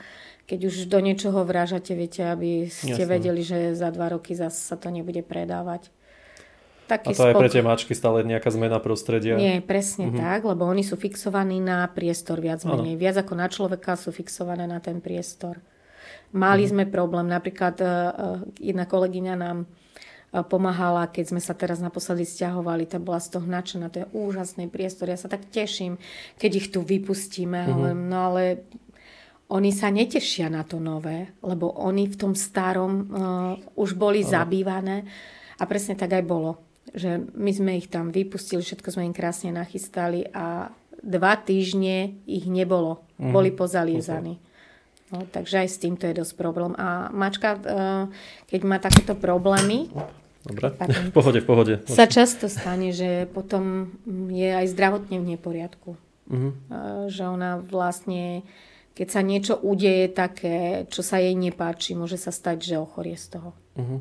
Keď už do niečoho vrážate, viete, aby ste Jasne. vedeli, že za dva roky zase sa to nebude predávať. Taký a to spok... aj pre tie mačky stále nejaká zmena prostredia? Nie, presne uh-huh. tak, lebo oni sú fixovaní na priestor viac menej. Ano. Viac ako na človeka sú fixované na ten priestor. Mali sme problém, napríklad jedna kolegyňa nám pomáhala, keď sme sa teraz naposledy stiahovali, tá bola z toho nadšená, to je úžasný priestor, ja sa tak teším, keď ich tu vypustíme, mm-hmm. no ale oni sa netešia na to nové, lebo oni v tom starom uh, už boli ale. zabývané a presne tak aj bolo, že my sme ich tam vypustili, všetko sme im krásne nachystali a dva týždne ich nebolo, mm-hmm. boli pozaliezaní. Okay. No, takže aj s týmto je dosť problém. A mačka, keď má takéto problémy, Dobre, v pohode, v pohode. Sa často stane, že potom je aj zdravotne v neporiadku. Uh-huh. Že ona vlastne, keď sa niečo udeje také, čo sa jej nepáči, môže sa stať, že ochorie z toho. Uh-huh.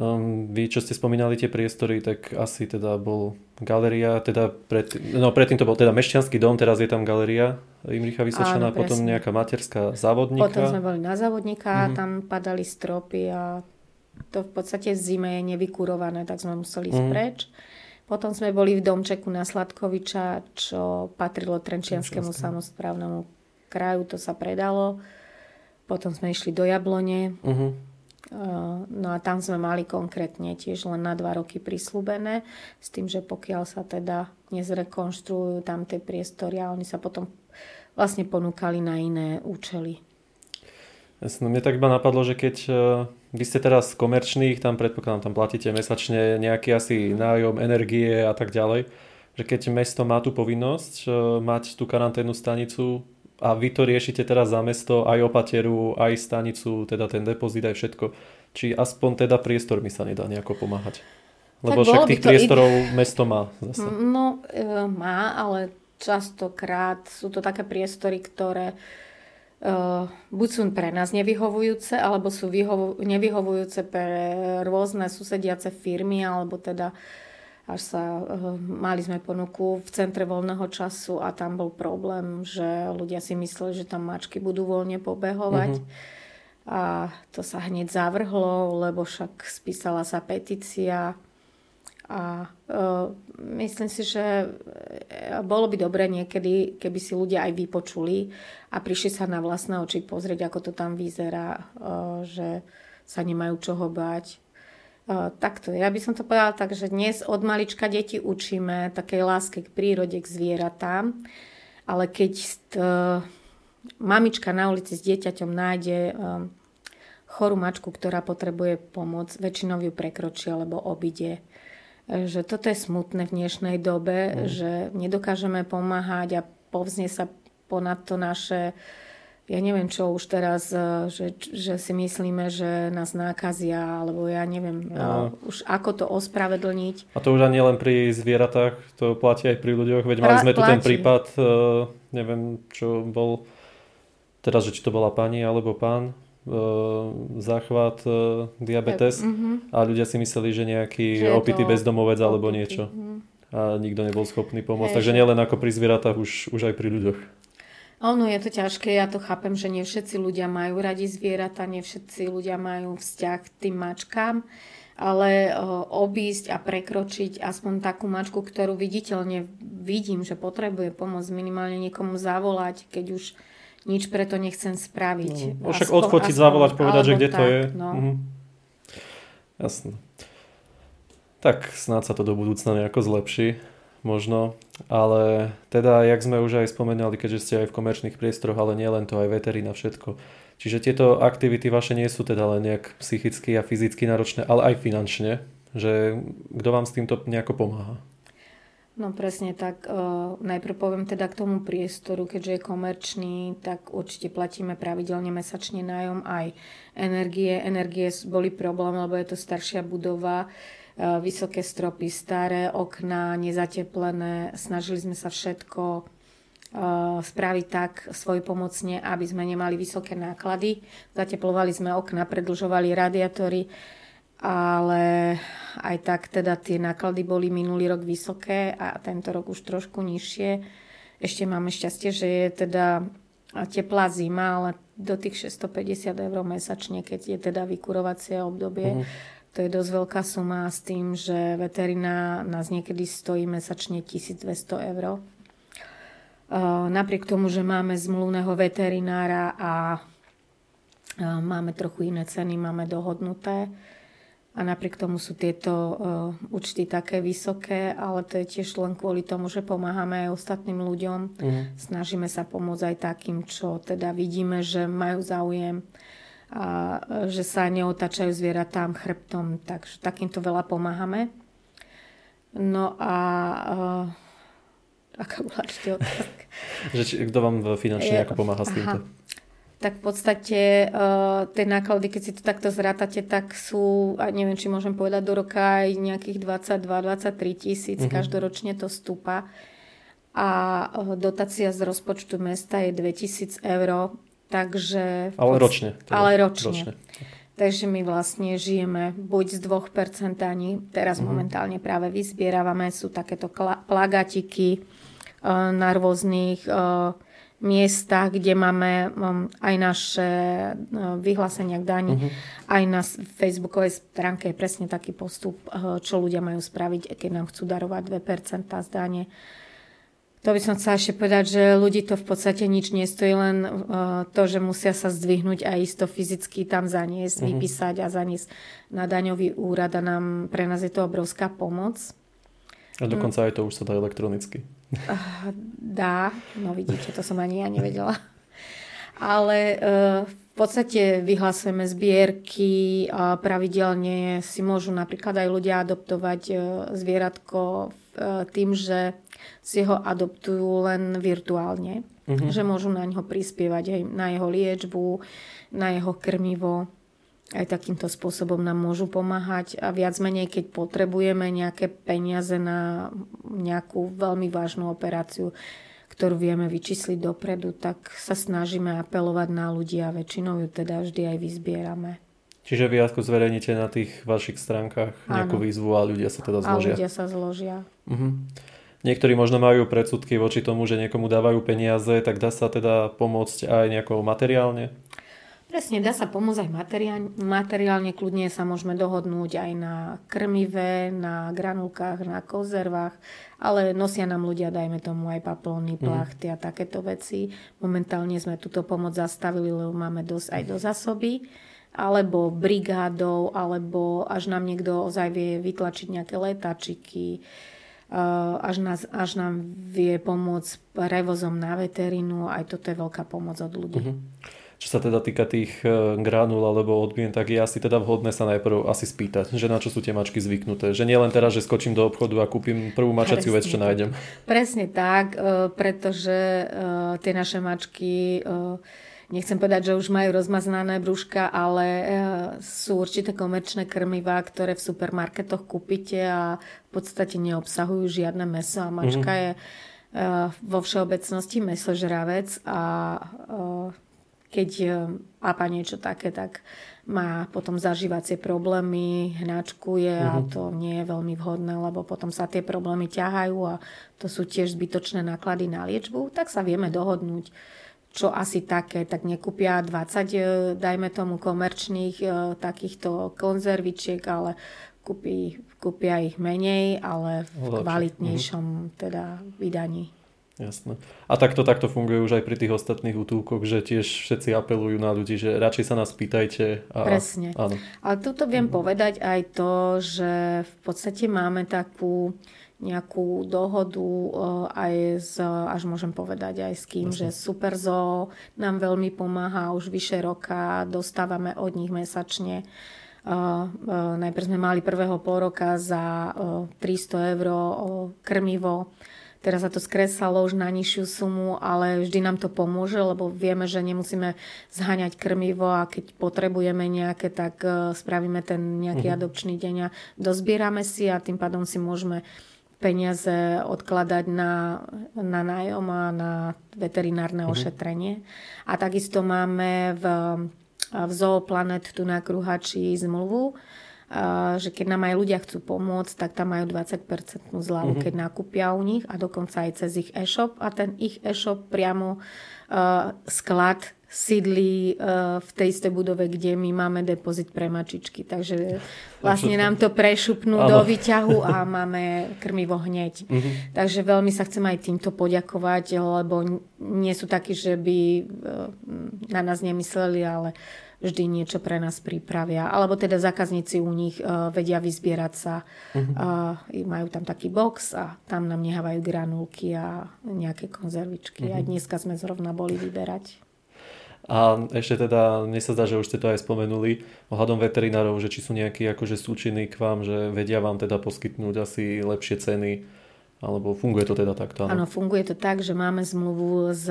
Um, vy, čo ste spomínali tie priestory, tak asi teda bol galéria, teda pred, no predtým to bol teda Mešťanský dom, teraz je tam galéria Imricha Vysočana, áno, potom nejaká materská Závodníka. Potom sme boli na Závodníka, uh-huh. tam padali stropy a to v podstate v zime je nevykurované, tak sme museli ísť mm. preč. Potom sme boli v domčeku na Sladkoviča, čo patrilo Trenčianskému samosprávnemu kraju, to sa predalo. Potom sme išli do Jablone. Mm-hmm. No a tam sme mali konkrétne tiež len na dva roky prislúbené, s tým, že pokiaľ sa teda nezrekonštruujú tam tie priestory, a oni sa potom vlastne ponúkali na iné účely. Jasne, mne tak iba napadlo, že keď vy ste teraz komerčných, tam predpokladám, tam platíte mesačne nejaký asi nájom, energie a tak ďalej, že keď mesto má tú povinnosť mať tú karanténnu stanicu a vy to riešite teraz za mesto, aj opateru, aj stanicu, teda ten depozit, aj všetko, či aspoň teda priestor mi sa nedá nejako pomáhať? Lebo však tých priestorov ide... mesto má zase. No e, má, ale častokrát sú to také priestory, ktoré Uh, buď sú pre nás nevyhovujúce, alebo sú vyhovu- nevyhovujúce pre rôzne susediace firmy, alebo teda až sa, uh, mali sme ponuku v centre voľného času a tam bol problém, že ľudia si mysleli, že tam mačky budú voľne pobehovať. Uh-huh. A to sa hneď zavrhlo, lebo však spísala sa petícia. A uh, myslím si, že bolo by dobre niekedy, keby si ľudia aj vypočuli a prišli sa na vlastné oči pozrieť, ako to tam vyzerá, uh, že sa nemajú čoho bať. Uh, takto, ja by som to povedala tak, že dnes od malička deti učíme takej láske k prírode, k zvieratám, ale keď uh, mamička na ulici s dieťaťom nájde uh, chorú mačku, ktorá potrebuje pomoc, väčšinou ju prekročí alebo obíde. Že toto je smutné v dnešnej dobe, mm. že nedokážeme pomáhať a povznie sa ponad to naše, ja neviem čo už teraz, že, že si myslíme, že nás nákazia, alebo ja neviem a... už ako to ospravedlniť. A to už ani len pri zvieratách, to platí aj pri ľuďoch, veď mali sme tu ten prípad, neviem čo bol, teraz, že či to bola pani alebo pán, záchvat diabetes mm-hmm. a ľudia si mysleli, že nejaký že opitý to... bezdomovec alebo niečo mm-hmm. a nikto nebol schopný pomôcť. Hej, takže že... nielen ako pri zvieratách, už, už aj pri ľuďoch. Ono je to ťažké, ja to chápem, že nie všetci ľudia majú radi zvieratá, nie všetci ľudia majú vzťah k tým mačkám, ale obísť a prekročiť aspoň takú mačku, ktorú viditeľne vidím, že potrebuje pomoc, minimálne niekomu zavolať, keď už nič preto nechcem spraviť. No, však aspoň, odfotiť, aspoň, zavolať, povedať, že kde tak, to je. No. Mhm. Jasné. Tak snáď sa to do budúcna nejako zlepší. Možno. Ale teda, jak sme už aj spomenali, keďže ste aj v komerčných priestoroch, ale nie len to, aj veterína, všetko. Čiže tieto aktivity vaše nie sú teda len nejak psychicky a fyzicky náročné, ale aj finančne. Že kto vám s týmto nejako pomáha? No presne tak. Uh, najprv poviem teda k tomu priestoru, keďže je komerčný, tak určite platíme pravidelne mesačne nájom aj energie. Energie boli problém, lebo je to staršia budova, uh, vysoké stropy, staré okná, nezateplené. Snažili sme sa všetko uh, spraviť tak svojpomocne, aby sme nemali vysoké náklady. Zateplovali sme okná, predĺžovali radiátory, ale aj tak teda tie náklady boli minulý rok vysoké a tento rok už trošku nižšie. Ešte máme šťastie, že je teda teplá zima, ale do tých šesťstopäťdesiat eur mesačne, keď je teda vykurovacie obdobie, mm. to je dosť veľká suma, s tým, že veterina nás niekedy stojí mesačne tisícdvesto eur. Napriek tomu, že máme zmluvného veterinára a máme trochu iné ceny, máme dohodnuté, a napriek tomu sú tieto uh, účty také vysoké, ale to je tiež len kvôli tomu, že pomáhame aj ostatným ľuďom. Mm. Snažíme sa pomôcť aj takým, čo teda vidíme, že majú záujem a že sa neotáčajú zvieratám chrbtom. Takže takýmto veľa pomáhame. No a... Uh, aká bola ešte otázka? Kto vám finančne ako pomáha s týmto? Aha. tak v podstate uh, tie náklady, keď si to takto zrátate, tak sú, a neviem, či môžem povedať, do roka aj nejakých dvadsaťdva až dvadsaťtri tisíc, mm-hmm. každoročne to stúpa. A uh, dotácia z rozpočtu mesta je dvetisíc eur, takže... Ale podstate, ročne. Teda, ale ročne. ročne. Takže my vlastne žijeme buď z dve percentá, ani teraz mm-hmm. momentálne práve vyzbieravame, sú takéto kla- plagatiky uh, na rôznych... Uh, miesta, kde máme aj naše vyhlásenia k daní, uh-huh. aj na facebookovej stránke je presne taký postup, čo ľudia majú spraviť, keď nám chcú darovať dve percentá z dane. To by som chcela ešte povedať, že ľudí to v podstate nič nestojí, len to, že musia sa zdvihnúť a isto fyzicky tam zaniesť, uh-huh. vypísať a zaniesť na daňový úrad a nám, pre nás je to obrovská pomoc. A dokonca aj to už sa dá elektronicky. Dá, no vidíte, to som ani ja nevedela. Ale v podstate vyhlasujeme zbierky a pravidelne si môžu napríklad aj ľudia adoptovať zvieratko tým, že si ho adoptujú len virtuálne. Mhm. Že môžu na ňo prispievať aj na jeho liečbu, na jeho krmivo. Aj takýmto spôsobom nám môžu pomáhať a viac menej, keď potrebujeme nejaké peniaze na nejakú veľmi vážnu operáciu, ktorú vieme vyčísliť dopredu, tak sa snažíme apelovať na ľudí a väčšinou ju teda vždy aj vyzbierame. Čiže vy ako zverejníte na tých vašich stránkach nejakú Áno. výzvu a ľudia sa teda zložia. A ľudia sa zložia. Uh-huh. Niektorí možno majú predsudky voči tomu, že niekomu dávajú peniaze, tak dá sa teda pomôcť aj nejako materiálne? Presne, dá sa pomôcť aj materiálne, materiálne, kľudne sa môžeme dohodnúť aj na krmive, na granulkách, na konzervách, ale nosia nám ľudia, dajme tomu, aj paplóny, plachty a takéto veci. Momentálne sme túto pomoc zastavili, lebo máme dosť aj do zásoby, alebo brigádov, alebo až nám niekto ozaj vie vytlačiť nejaké letáčiky, až, nás, až nám vie pomôcť prevozom na veterinu, aj toto je veľká pomoc od ľudí. Mm-hmm. Čo sa teda týka tých granul alebo odmien, tak je asi teda vhodné sa najprv asi spýtať, že na čo sú tie mačky zvyknuté. Že nie len teraz, že skočím do obchodu a kúpim prvú mačaciu vec, čo nájdem. Presne tak, pretože tie naše mačky, nechcem povedať, že už majú rozmaznané brúška, ale sú určité komerčné krmivá, ktoré v supermarketoch kúpite a v podstate neobsahujú žiadne mäso a mačka mm-hmm. je vo všeobecnosti mäsožravec a... Keď pápa niečo také, tak má potom zažívacie problémy, hnačkuje a to nie je veľmi vhodné, lebo potom sa tie problémy ťahajú a to sú tiež zbytočné náklady na liečbu, tak sa vieme dohodnúť, čo asi také. Tak nekúpia dvadsať, dajme tomu, komerčných takýchto konzervičiek, ale kúpi, kúpia ich menej, ale v kvalitnejšom teda vydaní. Jasné. A takto, takto funguje už aj pri tých ostatných útulkoch, že tiež všetci apelujú na ľudí, že radšej sa nás pýtajte. A... Presne. Áno. Ale tuto viem mm. povedať aj to, že v podstate máme takú nejakú dohodu aj s, až môžem povedať aj s kým, Jasne. Že SuperZoo nám veľmi pomáha už vyše roka, dostávame od nich mesačne. Uh, uh, najprv sme mali prvého polroka za uh, tristo eur uh, krmivo. Teraz sa to skresalo už na nižšiu sumu, ale vždy nám to pomôže, lebo vieme, že nemusíme zháňať krmivo a keď potrebujeme nejaké, tak spravíme ten nejaký mm-hmm. adopčný deň a dozbierame si a tým pádom si môžeme peniaze odkladať na, na nájom a na veterinárne mm-hmm. ošetrenie. A takisto máme v, v Zoo Planet tu na Kruhači zmluvu, že keď nám aj ľudia chcú pomôcť, tak tam majú dvadsať percent zľavu, mm-hmm. keď nakúpia u nich a dokonca aj cez ich e-shop. A ten ich e-shop priamo uh, sklad sídli uh, v tej istej budove, kde my máme depozit pre mačičky. Takže vlastne nám to prešupnú Áno. do výťahu a máme krmivo hneď. Mm-hmm. Takže veľmi sa chcem aj týmto poďakovať, lebo nie sú takí, že by uh, na nás nemysleli, ale vždy niečo pre nás pripravia. Alebo teda zákazníci u nich uh, vedia vyzbierať sa. Uh, majú tam taký box a tam nám nehávajú granulky a nejaké konzervičky. Uh-huh. A dneska sme zrovna boli vyberať. A ešte teda, mne sa zdá, že už ste to aj spomenuli, ohľadom veterinárov, že či sú nejakí akože súčinní k vám, že vedia vám teda poskytnúť asi lepšie ceny. Alebo funguje to teda takto? Áno, funguje to tak, že máme zmluvu s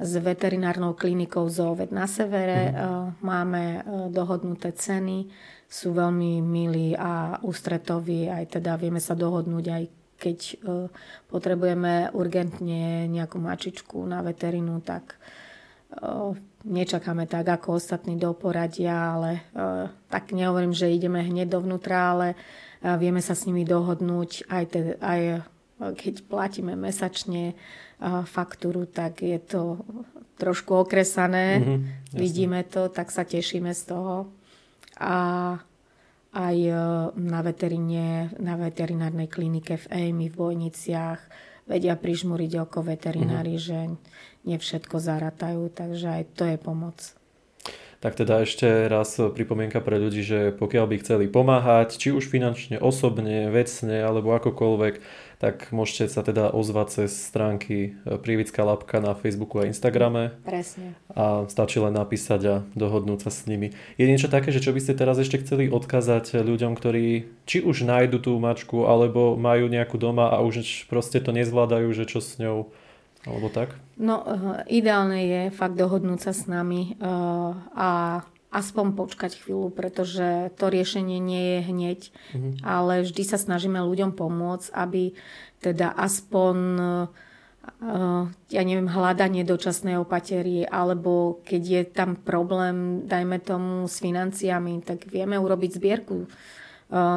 s veterinárnou klinikou Zoved na severe. Mm. Máme dohodnuté ceny, sú veľmi milí a ústretoví, aj teda vieme sa dohodnúť, aj keď potrebujeme urgentne nejakú mačičku na veterinu, tak nečakáme tak ako ostatní do poradia, ale tak nehovorím, že ideme hneď dovnútra, ale vieme sa s nimi dohodnúť, aj, te, aj keď platíme mesačne faktúru, tak je to trošku okresané, mm-hmm, vidíme to, tak sa tešíme z toho. A aj na veterine, na veterinárnej klinike v é í em i v Bojniciach vedia prižmúriť oko veterinári, mm-hmm, že nevšetko zaratajú, takže aj to je pomoc. Tak teda ešte raz pripomienka pre ľudí, že pokiaľ by chceli pomáhať, či už finančne, osobne, vecne, alebo akokoľvek, tak môžete sa teda ozvať cez stránky Prievidzská labka na Facebooku a Instagrame. Presne. A stačí len napísať a dohodnúť sa s nimi. Je niečo také, že čo by ste teraz ešte chceli odkázať ľuďom, ktorí či už nájdu tú mačku, alebo majú nejakú doma a už proste to nezvládajú, že čo s ňou... Alebo tak? No, ideálne je fakt dohodnúť sa s nami a aspoň počkať chvíľu, pretože to riešenie nie je hneď, mm-hmm, ale vždy sa snažíme ľuďom pomôcť, aby teda aspoň, ja neviem, hľadanie dočasnej opatery, alebo keď je tam problém, dajme tomu, s financiami, tak vieme urobiť zbierku.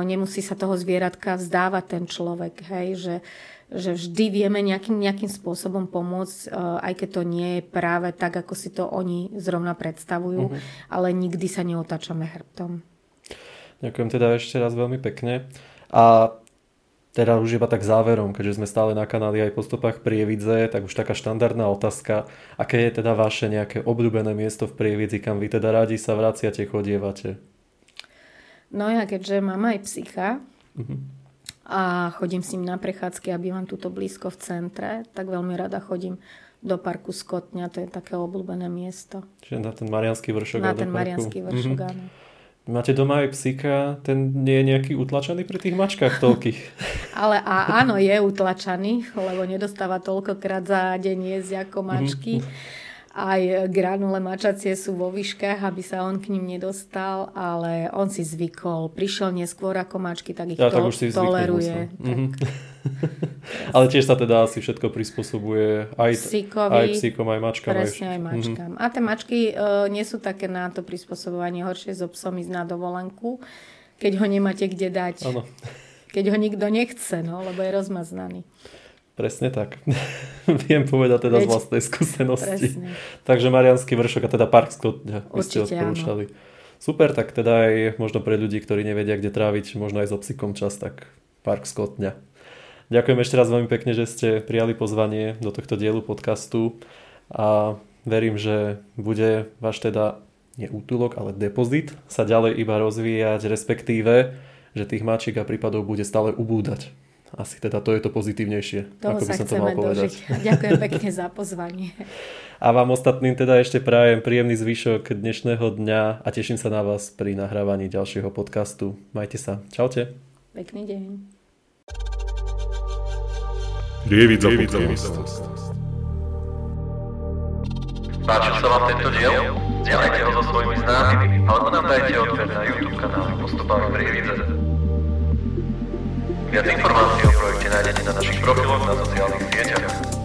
Nemusí sa toho zvieratka vzdávať ten človek, hej, že že vždy vieme nejakým, nejakým spôsobom pomôcť, aj keď to nie je práve tak, ako si to oni zrovna predstavujú, mm-hmm, ale nikdy sa neotáčame hrbtom. Ďakujem teda ešte raz veľmi pekne. A teda už iba tak záverom, keďže sme stále na kanáli aj po stopách Prievidze, tak už taká štandardná otázka, aké je teda vaše nejaké obľúbené miesto v Prievidzi, kam vy teda radi sa vraciate, chodievate? No ja keďže mám aj psíka, mm-hmm, a chodím s ním na prechádzky a bývam tuto blízko v centre, tak veľmi rada chodím do parku Skotňa, to je také obľúbené miesto. Čiže na ten Mariánsky vršok. Na ten Mariánsky vršok, mm-hmm, áno. Máte doma aj psíka, ten nie je nejaký utlačaný pri tých mačkách toľkých. Ale a, áno, je utlačaný, lebo nedostáva toľkokrát za deň jesť ako mačky. Mm-hmm. Aj granule mačacie sú vo výškach, aby sa on k ním nedostal, ale on si zvykol. Prišiel neskôr ako mačky, tak ich ja, to, tak si toleruje. Tak. Mm-hmm. Ale tiež sa teda asi všetko prispôsobuje aj, Psíkovi, aj psíkom, aj mačkám. Presne, aj, aj mačkám. Mm-hmm. A tie mačky e, nie sú také na to prispôsobovanie. Horšie so psom ísť na dovolenku, keď ho nemáte kde dať. Ano. Keď ho nikto nechce, no, lebo je rozmaznaný. Presne tak. Viem povedať teda Veď, z vlastnej skúsenosti. Presne. Takže Mariánsky vršok a teda Park Skotňa by ste odporúčali. Super, tak teda aj možno pre ľudí, ktorí nevedia, kde tráviť, možno aj so psíkom čas, tak Park Skotňa. Ďakujem ešte raz veľmi pekne, že ste prijali pozvanie do tohto dielu podcastu a verím, že bude váš teda nie útulok, ale depozit sa ďalej iba rozvíjať, respektíve, že tých mačiek a prípadov bude stále ubúdať. Asi teda to je to pozitívnejšie, toho ako by som to mal povedať. Dožiť. Ďakujem pekne za pozvanie. A vám ostatným teda ešte prajem príjemný zvyšok dnešného dňa a teším sa na vás pri nahrávaní ďalšieho podcastu. Majte sa. Čaute. Pekný deň. Prievidza podcast. Páčil sa vám tento diel? Zdieľajte ho so svojimi známymi alebo nám dajte odber na YouTube kanále Postupami Prievidza. Viac informácií o projekte nájdete na našich profiloch na sociálnych sieťach.